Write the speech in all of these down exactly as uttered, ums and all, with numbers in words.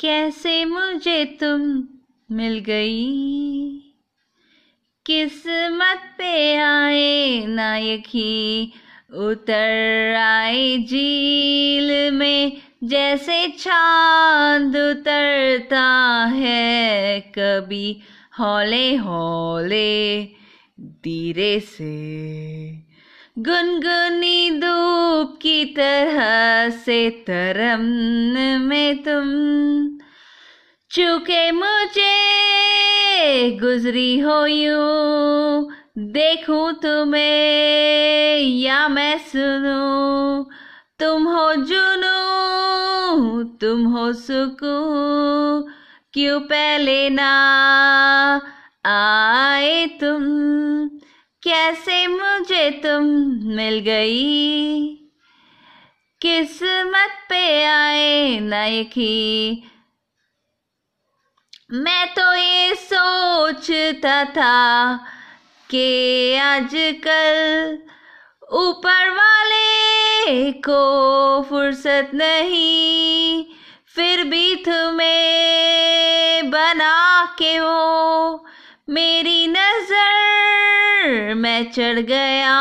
कैसे मुझे तुम मिल गई, किस्मत पे आए नायकी उतर आए झील में, जैसे चांद उतरता है कभी हौले हौले धीरे से, गुनगुनी धूप की तरह से तरंग में तुम चूके मुझे, गुजरी हो यूं देखूं तुम्हें या मैं सुनूं, तुम हो जुनूं तुम हो सुकूं, क्यों पहले ना आए तुम, कैसे मुझे तुम मिल गई, किस्मत पे आए नायकी। मैं तो ये सोचता था कि आजकल ऊपर वाले को फुर्सत नहीं, फिर भी तुम्हें बना के वो मेरी नजर मैं चढ़ गया,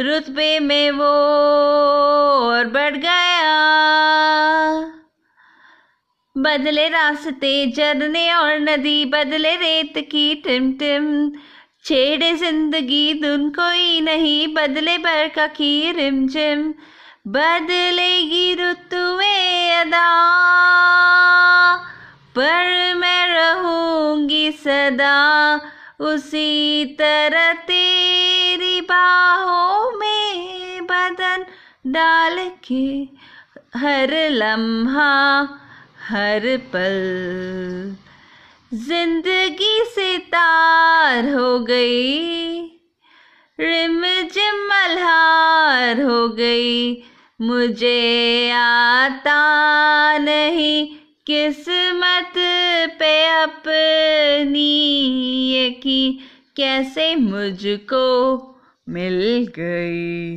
रुतबे में वो और बढ़ गया, बदले रास्ते झरने और नदी, बदले रेत की टिमटिम, छेड़े जिंदगी धुन कोई नहीं, बदले बरखा की रिमझिम, बदलेगी रुतुएं अदा, पर मैं रहूंगी सदा उसी तरह तेरी बाहों में, बदन डाल के हर लम्हा हर पल, जिंदगी से तार हो गई, रिमझिम मल्हार हो गई, मुझे आता नहीं किस्मत पे अपनी ये की, कैसे मुझको मिल गई।